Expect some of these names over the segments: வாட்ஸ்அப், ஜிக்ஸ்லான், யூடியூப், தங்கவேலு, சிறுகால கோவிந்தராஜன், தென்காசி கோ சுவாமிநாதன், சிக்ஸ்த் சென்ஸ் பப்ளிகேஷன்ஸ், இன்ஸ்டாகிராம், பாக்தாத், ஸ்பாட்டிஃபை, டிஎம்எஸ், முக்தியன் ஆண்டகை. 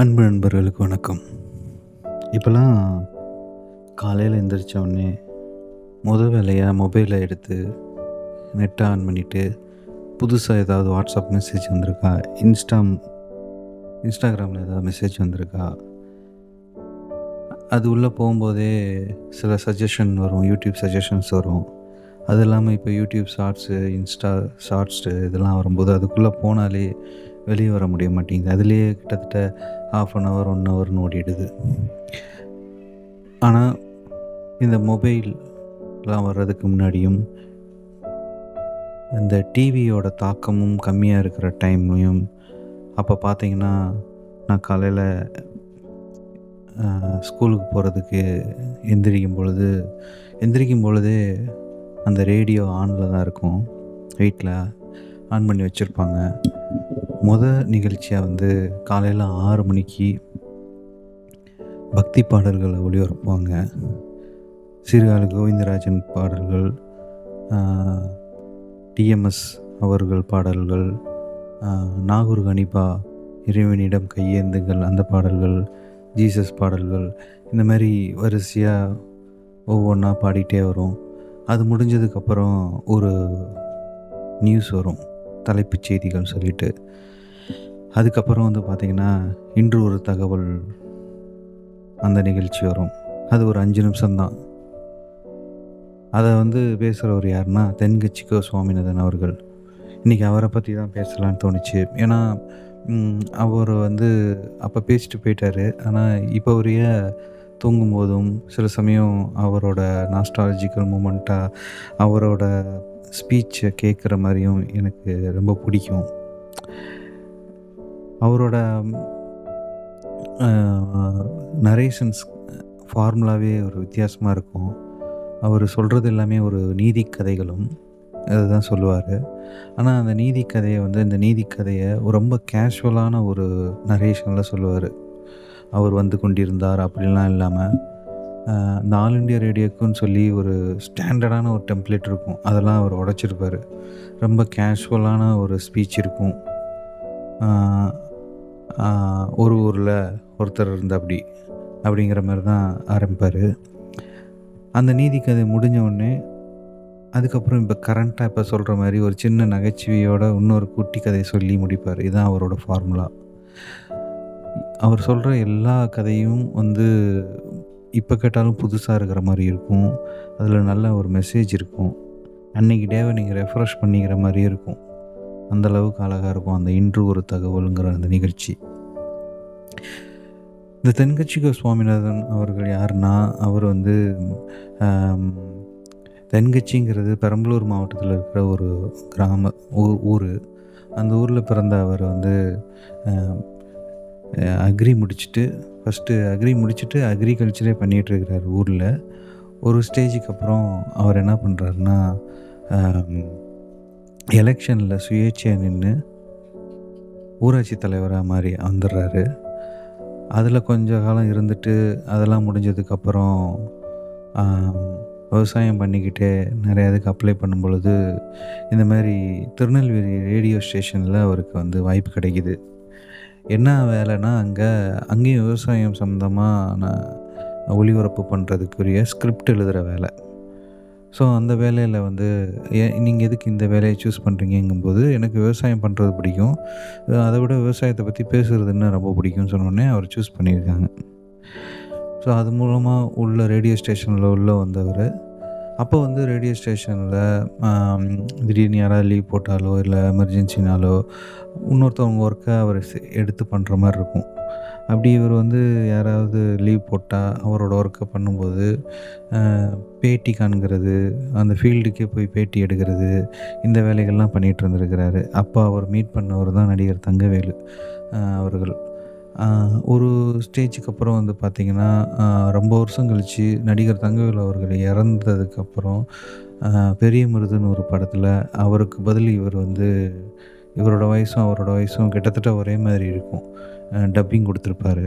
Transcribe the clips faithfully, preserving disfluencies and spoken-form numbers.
அன்பு நண்பர்களுக்கு வணக்கம். இப்போலாம் காலையில் எழுந்திரிச்சோடனே முதல் வேலையாக மொபைலை எடுத்து நெட்டை ஆன் பண்ணிவிட்டு புதுசாக ஏதாவது வாட்ஸ்அப் மெசேஜ் வந்திருக்கா, இன்ஸ்டா இன்ஸ்டாகிராமில் ஏதாவது மெசேஜ் வந்திருக்கா, அது உள்ளே போகும்போதே சில சஜஷன் வரும், யூடியூப் சஜஷன்ஸ் வரும். அது இல்லாமல் இப்போ யூடியூப் ஷார்ட்ஸு, இன்ஸ்டா ஷார்ட்ஸு இதெல்லாம் வரும்போது அதுக்குள்ளே போனாலே வெளியே வர முடிய மாட்டேங்குது. அதுலேயே கிட்டத்தட்ட ஹாஃப் அன் ஹவர் ஒன் ஹவர்னு ஓடிடுது. ஆனால் இந்த மொபைல்லாம் வர்றதுக்கு முன்னாடியும் இந்த டிவியோட தாக்கமும் கம்மியாக இருக்கிற டைம்லையும் அப்போ பார்த்திங்கன்னா, நான் காலையில் ஸ்கூலுக்கு போகிறதுக்கு எந்திரிக்கும் பொழுது எந்திரிக்கும் பொழுதே அந்த ரேடியோ ஆனில் தான் இருக்கும், வீட்டில் ஆன் பண்ணி வச்சுருப்பாங்க. முதல் நிகழ்ச்சியாக வந்து காலையில் ஆறு மணிக்கு பக்தி பாடல்களை ஒளிபரப்புவாங்க. சிறுகால கோவிந்தராஜன் பாடல்கள், டிஎம்எஸ் அவர்கள் பாடல்கள், நாகூர் கணிப்பா இறைவனிடம் கையேந்துங்கள் அந்த பாடல்கள், ஜீசஸ் பாடல்கள், இந்த மாதிரி வரிசையாக ஒவ்வொன்றா பாடிட்டே வரும். அது முடிஞ்சதுக்கப்புறம் ஒரு நியூஸ் வரும், தலைப்புச் செய்திகள் சொல்லிவிட்டு. அதுக்கப்புறம் வந்து பார்த்திங்கன்னா, இன்று ஒரு தகவல் அந்த நிகழ்ச்சி வரும். அது ஒரு அஞ்சு நிமிஷம்தான். அதை வந்து பேசுகிறவர் யாருன்னா தென்காசி கோ சுவாமிநாதன் அவர்கள். இன்றைக்கி அவரை பற்றி தான் பேசலான்னு தோணுச்சு. ஏன்னா அவர் வந்து அப்போ பேசிட்டு போயிட்டார். ஆனால் இப்போ அவரைய தூங்கும்போதும் சில சமயம் அவரோட நாஸ்டாலஜிக்கல் மூமெண்ட்டாக அவரோட ஸ்பீச்சை கேட்குற மாதிரியும் எனக்கு ரொம்ப பிடிக்கும். அவரோட நரேஷன்ஸ் ஃபார்முலாவே ஒரு வித்தியாசமாக இருக்கும். அவர் சொல்கிறது எல்லாமே ஒரு நீதி கதைகளும் அதுதான் சொல்லுவார். ஆனால் அந்த நீதி கதையை வந்து இந்த நீதி கதையை ரொம்ப கேஷுவலான ஒரு நரேஷனில் சொல்லுவார். அவர் வந்து கொண்டிருந்தார் அப்படிலாம் இல்லாமல், இந்த ஆல் இண்டியா ரேடியோக்குன்னு சொல்லி ஒரு ஸ்டாண்டர்டான ஒரு டெம்ப்ளேட் இருக்கும், அதெல்லாம் அவர் உடைச்சிருப்பார். ரொம்ப கேஷுவலான ஒரு ஸ்பீச் இருக்கும். ஒரு ஊரில் ஒருத்தர் இருந்த அப்படி அப்படிங்கிற மாதிரி தான் ஆரம்பிப்பார் அந்த நீதி கதை முடிஞ்சவுடனே. அதுக்கப்புறம் இப்போ கரண்ட்டாக இப்போ சொல்கிற மாதிரி ஒரு சின்ன நகைச்சுவையோட இன்னொரு குட்டி கதையை சொல்லி முடிப்பார். இதுதான் அவரோட ஃபார்முலா. அவர் சொல்கிற எல்லா கதையும் வந்து இப்போ கேட்டாலும் புதுசாக இருக்கிற மாதிரி இருக்கும். அதில் நல்ல ஒரு மெசேஜ் இருக்கும். அன்றைக்கி டேவை நீங்கள் ரெஃப்ரெஷ் பண்ணிக்கிற மாதிரியே இருக்கும். அந்தளவுக்கு அழகாக இருக்கும் அந்த இன்று ஒரு தகவலுங்கிற அந்த நிகழ்ச்சி. இந்த தென்காசி கோ சுவாமிநாதன் அவர்கள் யாருன்னா, அவர் வந்து தென்காசிங்கிறது பெரம்பலூர் மாவட்டத்தில் இருக்கிற ஒரு கிராம ஊர். அந்த ஊரில் பிறந்த அவர் வந்து அக்ரி முடிச்சுட்டு ஃபஸ்ட்டு அக்ரி முடிச்சுட்டு அக்ரிகல்ச்சரே பண்ணிகிட்ருக்கிறார் ஊரில். ஒரு ஸ்டேஜுக்கு அப்புறம் அவர் என்ன பண்ணுறாருன்னா, எலெக்ஷனில் சுயேட்சையாக நின்று ஊராட்சி தலைவராக மாதிரி வந்துடுறாரு. அதில் கொஞ்ச காலம் இருந்துட்டு அதெல்லாம் முடிஞ்சதுக்கப்புறம் விவசாயம் பண்ணிக்கிட்டே நிறையா இதுக்கு அப்ளை பண்ணும் பொழுது இந்த மாதிரி திருநெல்வேலி ரேடியோ ஸ்டேஷனில் அவருக்கு வந்து வாய்ப்பு கிடைக்கிது. என்ன வேலைன்னா, அங்கே அங்கேயும் விவசாயம் சம்மந்தமாக நான் ஒளிபரப்பு பண்ணுறதுக்குரிய ஸ்கிரிப்ட் எழுதுகிற வேலை. ஸோ அந்த வேலையில் வந்து ஏ நீங்கள் எதுக்கு இந்த வேலையை சூஸ் பண்ணுறீங்கும்போது, எனக்கு விவசாயம் பண்ணுறது பிடிக்கும், அதை விட விவசாயத்தை பற்றி பேசுகிறதுன்னு ரொம்ப பிடிக்கும்னு சொன்னோடனே அவர் சூஸ் பண்ணியிருக்காங்க. ஸோ அது மூலமாக உள்ள ரேடியோ ஸ்டேஷனில் உள்ள வந்தவர். அப்போ வந்து ரேடியோ ஸ்டேஷனில் திடீர்னு யாராவது லீவ் போட்டாலோ இல்லை எமர்ஜென்சினாலோ இன்னொருத்தவங்க ஒர்க்கை அவர் எடுத்து பண்ணுற மாதிரி இருக்கும். அப்படி இவர் வந்து யாராவது லீவ் போட்டால் அவரோட ஒர்க்கை பண்ணும்போது பேட்டி காண்கிறது, அந்த ஃபீல்டுக்கே போய் பேட்டி எடுக்கிறது, இந்த வேலைகள்லாம் பண்ணிகிட்டு இருந்திருக்கிறாரு. அப்போ அவர் மீட் பண்ணவர் தான் நடிகர் தங்கவேலு அவர்கள். ஒரு ஸ்டேஜுக்கு அப்புறம் வந்து பார்த்திங்கன்னா, ரொம்ப வருஷம் கழித்து நடிகர் தங்கவேலு அவர்கள் இறந்ததுக்கப்புறம் பெரிய மருதுன்னு ஒரு படத்தில் அவருக்கு பதில் இவர் வந்து இவரோட வயசும் அவரோட வயசும் கிட்டத்தட்ட ஒரே மாதிரி இருக்கும், டப்பிங் கொடுத்துருப்பாரு.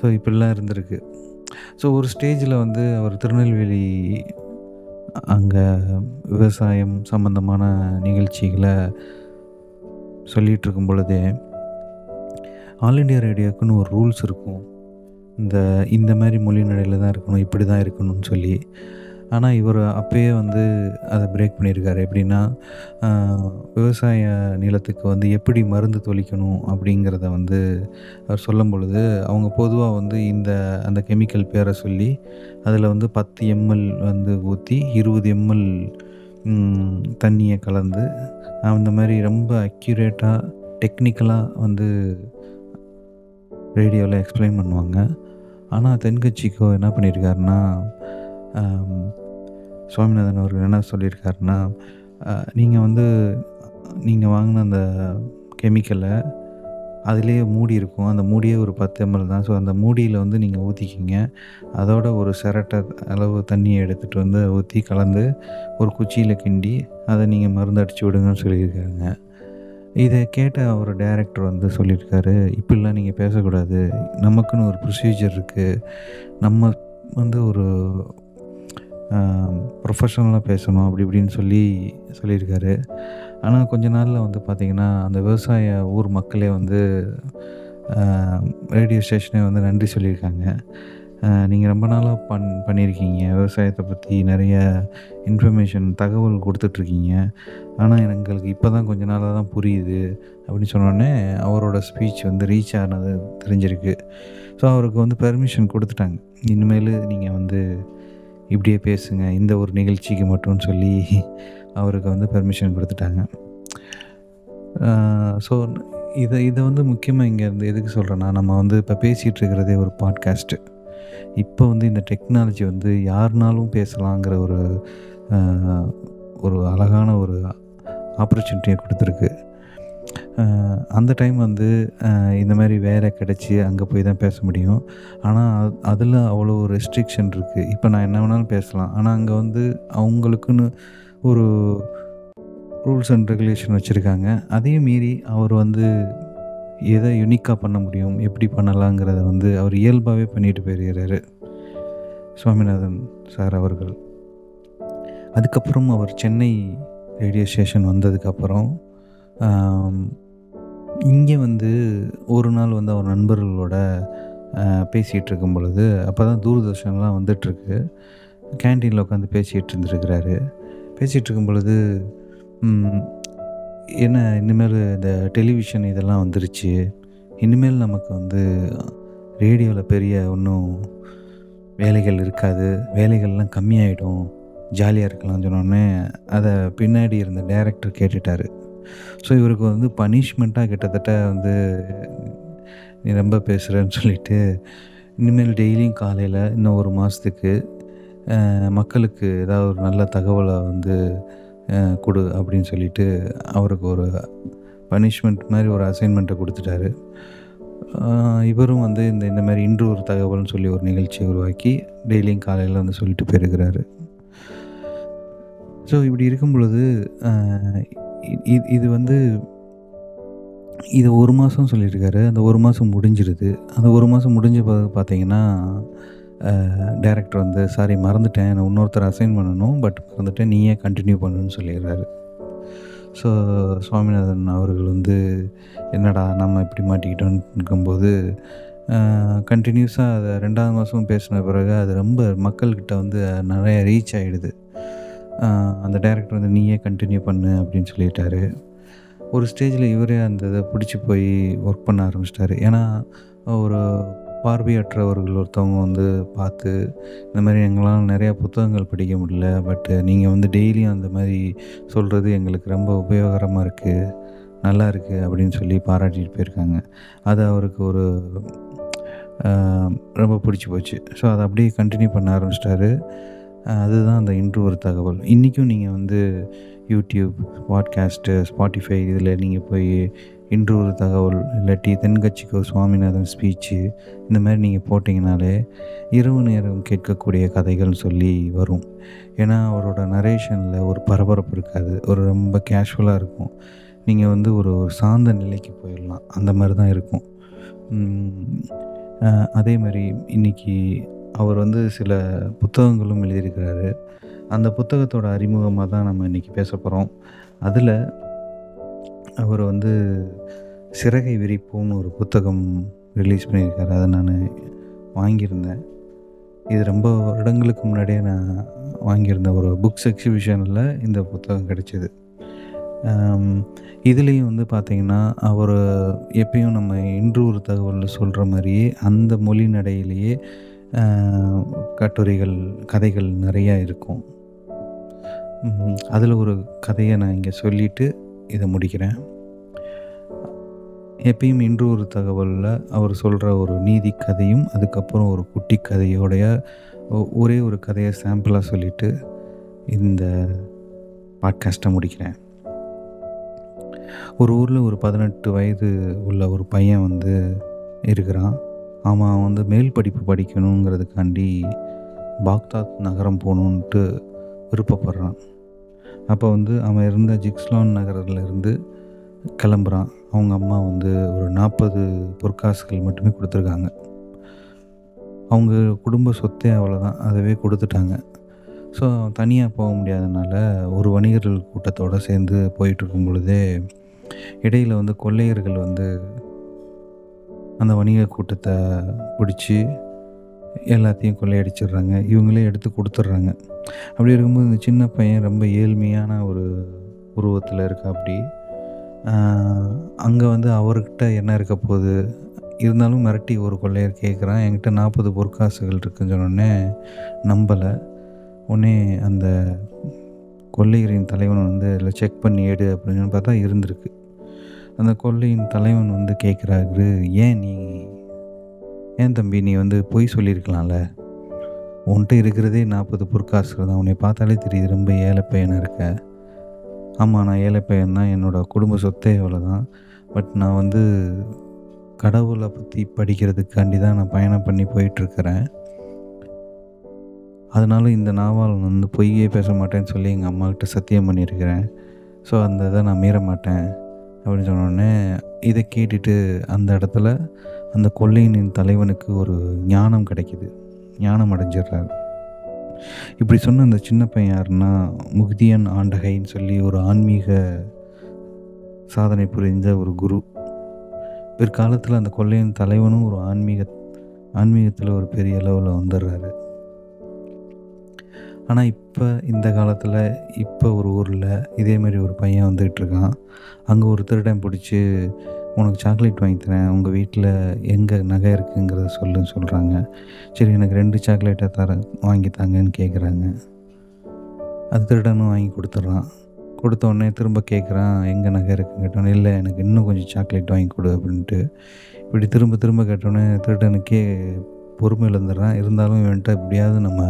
ஸோ இப்படிலாம் இருந்திருக்கு. ஸோ ஒரு ஸ்டேஜில் வந்து அவர் திருநெல்வேலி அங்கே விவசாயம் சம்மந்தமான நிகழ்ச்சிகளை சொல்லிகிட்ருக்கும் பொழுதே ஆல் இண்டியா ரேடியோக்குன்னு ஒரு ரூல்ஸ் இருக்கும், இந்த இந்த மாதிரி மொழி நடையில் தான் இருக்கணும், இப்படி தான் இருக்கணும்னு சொல்லி. ஆனால் இவர் அப்போயே வந்து அதை பிரேக் பண்ணியிருக்காரு. எப்படின்னா விவசாய நிலத்துக்கு வந்து எப்படி மருந்து தெளிக்கணும் அப்படிங்கிறத வந்து அவர் சொல்லும் பொழுது, அவங்க பொதுவாக வந்து இந்த அந்த கெமிக்கல் பேரை சொல்லி அதில் வந்து பத்து எம்எல் வந்து ஊற்றி இருபது எம்எல் தண்ணியை கலந்து அந்த மாதிரி ரொம்ப அக்யூரேட்டாக டெக்னிக்கலாக வந்து ரேடியோவில் எக்ஸ்பிளைன் பண்ணுவாங்க. ஆனால் தென்கட்சிக்கோ என்ன பண்ணியிருக்காருன்னா, சுவாமிநாதன் அவர்கள் என்ன சொல்லியிருக்காருன்னா, நீங்கள் வந்து நீங்கள் வாங்கின அந்த கெமிக்கலை அதிலே மூடி இருக்கும், அந்த மூடியே ஒரு பத்து எம்எல் தான், ஸோ அந்த மூடியில் வந்து நீங்கள் ஊற்றிக்கிங்க, அதோட ஒரு சிரட்டை அளவு தண்ணியை எடுத்துகிட்டு வந்து ஊற்றி கலந்து ஒரு குச்சியில் கிண்டி அதை நீங்கள் மருந்து அடித்து விடுங்கன்னு சொல்லியிருக்காங்க. இதை கேட்ட அவர் டைரக்டர் வந்து சொல்லியிருக்காரு, இப்படிலாம் நீங்கள் பேசக்கூடாது, நமக்குன்னு ஒரு ப்ரொசீஜர் இருக்குது, நம்ம வந்து ஒரு ப்ரொஃபஷனலாக பேசணும் அப்படி இப்படின்னு சொல்லி சொல்லியிருக்காரு. ஆனால் கொஞ்ச நாளில் வந்து பார்த்திங்கன்னா அந்த விவசாய ஊர் மக்களே வந்து ரேடியோ ஸ்டேஷனே வந்து நன்றி சொல்லியிருக்காங்க. நீங்கள் ரொம்ப நாளாக பண் பண்ணியிருக்கீங்க விவசாயத்தை பற்றி நிறைய இன்ஃபர்மேஷன் தகவல் கொடுத்துட்ருக்கீங்க, ஆனால் எங்களுக்கு இப்போ தான் கொஞ்ச நாளாக தான் புரியுது அப்படின்னு சொன்னோடனே அவரோட ஸ்பீச் வந்து ரீச் ஆனது தெரிஞ்சிருக்கு. ஸோ அவருக்கு வந்து பெர்மிஷன் கொடுத்துட்டாங்க, இனிமேல் நீங்கள் வந்து இப்படியே பேசுங்க இந்த ஒரு நிகழ்ச்சிக்கு மட்டும்னு சொல்லி அவருக்கு வந்து பெர்மிஷன் கொடுத்துட்டாங்க. ஸோ இதை இதை வந்து முக்கியமாக இங்கே இருந்து எதுக்கு சொல்கிறேன்னா, நம்ம வந்து இப்போ பேசிகிட்டு இருக்கிறதே ஒரு பாட்காஸ்ட்டு. இப்போ வந்து இந்த டெக்னாலஜி வந்து யாருனாலும் பேசலாங்கிற ஒரு ஒரு அழகான ஒரு ஆப்பர்ச்சுனிட்டியை கொடுத்துருக்கு. அந்த டைம் வந்து இந்த மாதிரி வேலை கிடச்சி அங்கே போய் தான் பேச முடியும், ஆனால் அதில் அவ்வளோ ரெஸ்ட்ரிக்ஷன் இருக்குது. இப்போ நான் என்ன வேணாலும் பேசலாம், ஆனால் அங்கே வந்து அவங்களுக்குன்னு ஒரு ரூல்ஸ் அண்ட் ரெகுலேஷன் வச்சுருக்காங்க. அதையும் மீறி அவர் வந்து எதை யுனிக்காக பண்ண முடியும், எப்படி பண்ணலாங்கிறத வந்து அவர் இயல்பாகவே பண்ணிட்டு போயிருக்கிறாரு சுவாமிநாதன் சார் அவர்கள். அதுக்கப்புறம் அவர் சென்னை ரேடியோ ஸ்டேஷன் வந்ததுக்கப்புறம் இங்கே வந்து ஒரு நாள் வந்து அவர் நண்பர்களோட பேசிகிட்டு இருக்கும் பொழுது, அப்போ தான் தூர்தர்ஷன்லாம் வந்துட்டுருக்கு, கேன்டீனில் உட்காந்து பேசிகிட்டு இருந்துருக்கிறாரு. பேசிகிட்டு இருக்கும் பொழுது, ஏன்னா இனிமேல் இந்த டெலிவிஷன் இதெல்லாம் வந்துருச்சு, இனிமேல் நமக்கு வந்து ரேடியோவில் பெரிய ஒன்றும் வேலைகள் இருக்காது, வேலைகள்லாம் கம்மியாயிடும், ஜாலியாக இருக்கலாம்னு சொன்னோடனே அதை பின்னாடி இருந்த டைரக்டர் கேட்டுட்டார். ஸோ இவருக்கு வந்து பனிஷ்மெண்ட்டாக கிட்டத்தட்ட வந்து நீ ரொம்ப பேசுகிறேன்னு சொல்லிட்டு இனிமேல் டெய்லியும் காலையில் இன்னும் ஒரு மாதத்துக்கு மக்களுக்கு ஏதாவது ஒரு நல்ல தகவலை வந்து கொடு அப்படின்னு சொல்லிட்டு அவருக்கு ஒரு பனிஷ்மெண்ட் மாதிரி ஒரு அசைன்மெண்ட்டை கொடுத்துட்டாரு. இவரும் வந்து இந்த இந்த மாதிரி இன்று ஒரு தகவல்னு சொல்லி ஒரு நிகழ்ச்சியை உருவாக்கி டெய்லியும் காலையில் வந்து சொல்லிட்டு போயிருக்கிறாரு. ஸோ இப்படி இருக்கும் பொழுது இது இது வந்து இது ஒரு மாதம் சொல்லியிருக்காரு. அந்த ஒரு மாதம் முடிஞ்சிடுது. அந்த ஒரு மாதம் முடிஞ்ச பிறகு பார்த்திங்கன்னா டைரக்டர் வந்து, சாரி மறந்துட்டேன், நான் இன்னொருத்தர் அசைன் பண்ணணும், பட் மறந்துட்டேன், நீயே கண்டினியூ பண்ணணும்னு சொல்லிடுறாரு. ஸோ சுவாமிநாதன் அவர்கள் வந்து என்னடா நம்ம இப்படி மாட்டிக்கிட்டோன்னு இருக்கும்போது, கண்டினியூஸாக அதை ரெண்டாவது மாதமும் பேசின பிறகு அது ரொம்ப மக்கள்கிட்ட வந்து நிறைய ரீச் ஆகிடுது. அந்த டைரக்டர் வந்து நீயே கண்டினியூ பண்ணு அப்படின்னு சொல்லிட்டாரு. ஒரு ஸ்டேஜில் இவரே அந்த இதை பிடிச்சி போய் ஒர்க் பண்ண ஆரம்பிச்சிட்டாரு. ஏன்னா ஒரு பார்வையற்றவர்கள் ஒருத்தவங்க வந்து பார்த்து, இந்த மாதிரி எங்களால் நிறையா புத்தகங்கள் படிக்க முடியல, பட் நீங்கள் வந்து டெய்லியும் அந்த மாதிரி சொல்கிறது எங்களுக்கு ரொம்ப உபயோகரமாக இருக்குது, நல்லா இருக்குது அப்படின்னு சொல்லி பாராட்டிகிட்டு போயிருக்காங்க. அது அவருக்கு ஒரு ரொம்ப பிடிச்சி போச்சு. ஸோ அதை அப்படியே கண்டினியூ பண்ண ஆரம்பிச்சிட்டாரு. அதுதான் அந்த இன்று ஒரு தகவல். இன்றைக்கும் நீங்கள் வந்து யூடியூப், பாட்காஸ்ட்டு, ஸ்பாட்டிஃபை இதில் நீங்கள் போய் இன்று ஒரு தகவல் இல்லாட்டி தென்கட்சிக்கோ சுவாமிநாதன் ஸ்பீச்சு இந்த மாதிரி நீங்கள் போட்டிங்கனாலே இரவு நேரம் கேட்கக்கூடிய கதைகள்னு சொல்லி வரும். ஏன்னா அவரோட நரேஷனில் ஒரு பரபரப்பு இருக்காது, ஒரு ரொம்ப கேஷுவலாக இருக்கும். நீங்கள் வந்து ஒரு ஒரு சார்ந்த நிலைக்கு போயிடலாம், அந்த மாதிரி தான் இருக்கும். அதே மாதிரி இன்றைக்கி அவர் வந்து சில புத்தகங்களும் எழுதியிருக்கிறாரு. அந்த புத்தகத்தோட அறிமுகமாக தான் நம்ம இன்றைக்கி பேச போகிறோம். அதில் அவர் வந்து சிறகை விரிப்போம்னு ஒரு புத்தகம் ரிலீஸ் பண்ணியிருக்காரு. அதை நான் வாங்கியிருந்தேன். இது ரொம்ப வருடங்களுக்கு முன்னாடியே நான் வாங்கியிருந்தேன். ஒரு புக்ஸ் எக்ஸிபிஷனில் இந்த புத்தகம் கிடச்சிது. இதுலேயும் வந்து பார்த்திங்கன்னா, அவர் எப்பயும் நம்ம இன்று ஒரு தகவலில் சொல்கிற மாதிரியே அந்த மொழி நடையிலேயே கட்டுரைகள் கதைகள் நிறையா இருக்கும். அதில் ஒரு கதையை நான் இங்கே சொல்லிவிட்டு இதை முடிக்கிறேன். எப்பயும் இன்று ஒரு தகவலில் அவர் சொல்கிற ஒரு நீதி கதையும் அதுக்கப்புறம் ஒரு குட்டி கதையோடைய ஒரே ஒரு கதையை சாம்பிளாக சொல்லிவிட்டு இந்த பாட்காஸ்ட்டை முடிக்கிறேன். ஒரு ஊரில் ஒரு பதினெட்டு வயது உள்ள ஒரு பையன் வந்து இருக்கிறான். அவன் வந்து மேல் படிப்பு படிக்கணுங்கிறதுக்காண்டி பாக்தாத் நகரம் போகணுன்ட்டு விருப்பப்படுறான். அப்போ வந்து அவன் இருந்த ஜிக்ஸ்லான் நகரிலிருந்து கிளம்புறான். அவங்க அம்மா வந்து ஒரு நாற்பது பொற்காசுகள் மட்டுமே கொடுத்துருக்காங்க. அவங்க குடும்ப சொத்தே அவ்வளோதான், அதவே கொடுத்துட்டாங்க. ஸோ தனியாக போக முடியாதனால ஒரு வணிகர்கள் கூட்டத்தோடு சேர்ந்து போயிட்டுருக்கும் பொழுதே இடையில் வந்து கொள்ளையர்கள் வந்து அந்த வணிக கூட்டத்தை பிடிச்சி எல்லாத்தையும் கொள்ளையடிச்சிடுறாங்க. இவங்களே எடுத்து கொடுத்துட்றாங்க. அப்படி இருக்கும்போது இந்த சின்ன பையன் ரொம்ப ஏழ்மையான ஒரு உருவத்தில் இருக்கா. அப்படி அங்கே வந்து அவர்கிட்ட என்ன இருக்க போகுது இருந்தாலும் மிரட்டி ஒரு கொள்ளையர் கேட்குறான், என்கிட்ட நாற்பது பொற்காசுகள் இருக்குன்னு சொன்னோடனே நம்பலை. உடனே அந்த கொள்ளையரின் தலைவன் வந்து இதில் செக் பண்ணி எடு அப்படின்னு பார்த்தா இருந்திருக்கு. அந்த கொள்ளையின் தலைவன் வந்து கேட்குறாரு, ஏன் நீ ஏன் தம்பி நீ வந்து பொய் சொல்லியிருக்கலாம்ல, உன்கிட்ட இருக்கிறதே நாற்பது பொற்காசுகள் தான், உன்னை பார்த்தாலே தெரியுது ரொம்ப ஏழை பையனாக இருக்க. ஆமாம், நான் ஏழை பையன் தான், என்னோடய குடும்ப சொத்தே இவ்வளோ தான். பட் நான் வந்து கடவுளை பற்றி படிக்கிறதுக்காண்டி தான் நான் பயணம் பண்ணி போயிட்டுருக்கிறேன். அதனால இந்த நாவல் வந்து பொய்யே பேச மாட்டேன்னு சொல்லி எங்கள் அம்மாக்கிட்ட சத்தியம் பண்ணியிருக்கிறேன். ஸோ அந்த இதை நான் மீற மாட்டேன் அப்படின்னு சொன்னோடனே இதை கேட்டுட்டு அந்த இடத்துல அந்த கொள்ளையின் தலைவனுக்கு ஒரு ஞானம் கிடைக்கிது, ஞானம் அடைஞ்சிடுறாரு. இப்படி சொன்ன அந்த சின்ன பையன் யாருன்னா முக்தியன் ஆண்டகைன்னு சொல்லி ஒரு ஆன்மீக சாதனை புரிந்த ஒரு குரு. பிற்காலத்தில் அந்த கொள்ளையின் தலைவனும் ஒரு ஆன்மீக ஆன்மீகத்தில் ஒரு பெரிய அளவில் வந்துடுறாரு. ஆனால் இப்போ இந்த காலத்தில் இப்போ ஒரு ஊரில் இதேமாரி ஒரு பையன் வந்துக்கிட்டுருக்கான். அங்கே ஒரு திருடன் பிடிச்சி உனக்கு சாக்லேட் வாங்கி தரேன், உங்கள் வீட்டில் எங்கே நகை இருக்குங்கிறத சொல்லுன்னு சொல்கிறாங்க. சரி எனக்கு ரெண்டு சாக்லேட்டை தர வாங்கி தாங்கன்னு கேட்குறாங்க. அது திருடனும் வாங்கி கொடுத்துட்றான். கொடுத்தோடனே திரும்ப கேட்குறான் எங்கே நகை இருக்குன்னு. கேட்டோன்னே இல்லை எனக்கு இன்னும் கொஞ்சம் சாக்லேட் வாங்கி கொடு அப்படின்ட்டு இப்படி திரும்ப திரும்ப கேட்டோன்னே திருடனுக்கே பொறுமை இழந்துடுறான். இருந்தாலும் இவன்ட்ட எப்படியாவது நம்ம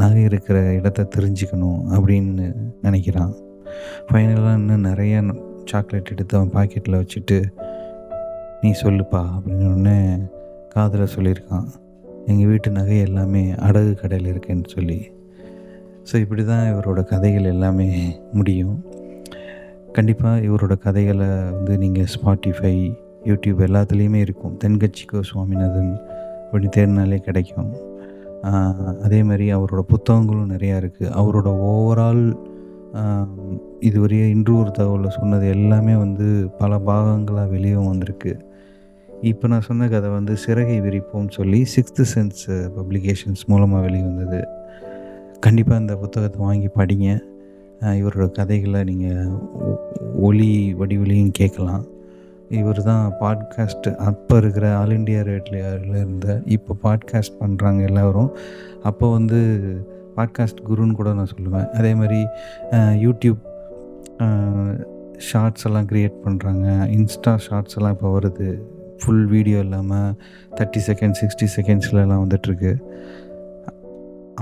நகை இருக்கிற இடத்த தெரிஞ்சுக்கணும் அப்படின்னு நினைக்கிறான். ஃபைனலாக இன்னும் நிறையா சாக்லேட் எடுத்து அவன் பாக்கெட்டில் வச்சுட்டு நீ சொல்லுப்பா அப்படின்னோடனே காதில் சொல்லியிருக்கான், எங்கள் வீட்டு நகை எல்லாமே அடகு கடையில் இருக்குன்னு சொல்லி. ஸோ இப்படி தான் இவரோட கதைகள் எல்லாமே முடியும். கண்டிப்பாக இவரோட கதைகளை வந்து நீங்கள் ஸ்பாட்டிஃபை, யூடியூப் எல்லாத்துலேயுமே இருக்கும். தென்காசி கோ சுவாமிநாதன் அப்படி தேடினாலே கிடைக்கும். அதே மாதிரி அவரோட புத்தகங்களும் நிறையா இருக்குது. அவரோட ஓவரால் இதுவரையே இன்று ஒரு தகவலில் சொன்னது எல்லாமே வந்து பல பாகங்களாக வெளியே வந்திருக்கு. இப்போ நான் சொன்ன கதை வந்து சிறகை விரிப்போம்னு சொல்லி சிக்ஸ்த் சென்ஸ் பப்ளிகேஷன்ஸ் மூலமாக வெளியே வந்தது. கண்டிப்பாக இந்த புத்தகத்தை வாங்கி படிங்க. இவரோட கதைகளை நீங்கள் ஒலி வடிவிலையும் கேட்கலாம். இவர் தான் பாட்காஸ்ட்டு அப்போ இருக்கிற ஆல் இண்டியா ரேட்ல இருந்த இப்போ பாட்காஸ்ட் பண்ணுறாங்க எல்லோரும். அப்போ வந்து பாட்காஸ்ட் குருன்னு கூட நான் சொல்லுவேன். அதே மாதிரி யூடியூப் ஷார்ட்ஸ் எல்லாம் க்ரியேட் பண்ணுறாங்க. இன்ஸ்டா ஷார்ட்ஸ் எல்லாம் இப்போ வருது, ஃபுல் வீடியோ இல்லாமல் தேர்ட்டி செகண்ட்ஸ் சிக்ஸ்டி செகண்ட்ஸ்லாம் வந்துட்டுருக்கு.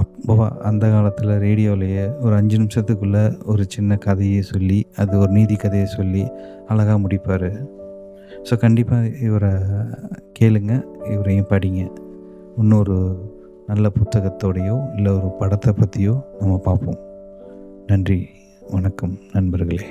அப்போ அந்த காலத்தில் ரேடியோவிலேயே ஒரு அஞ்சு நிமிஷத்துக்குள்ளே ஒரு சின்ன கதையை சொல்லி அது ஒரு நீதி கதையை சொல்லி அழகாக முடிப்பார். ஸோ கண்டிப்பாக இவரை கேளுங்க, இவரையும் படிங்க. இன்னொரு நல்ல புத்தகத்தோடையோ இல்லை ஒரு படத்தை பற்றியோ நம்ம பார்ப்போம். நன்றி, வணக்கம் நண்பர்களே.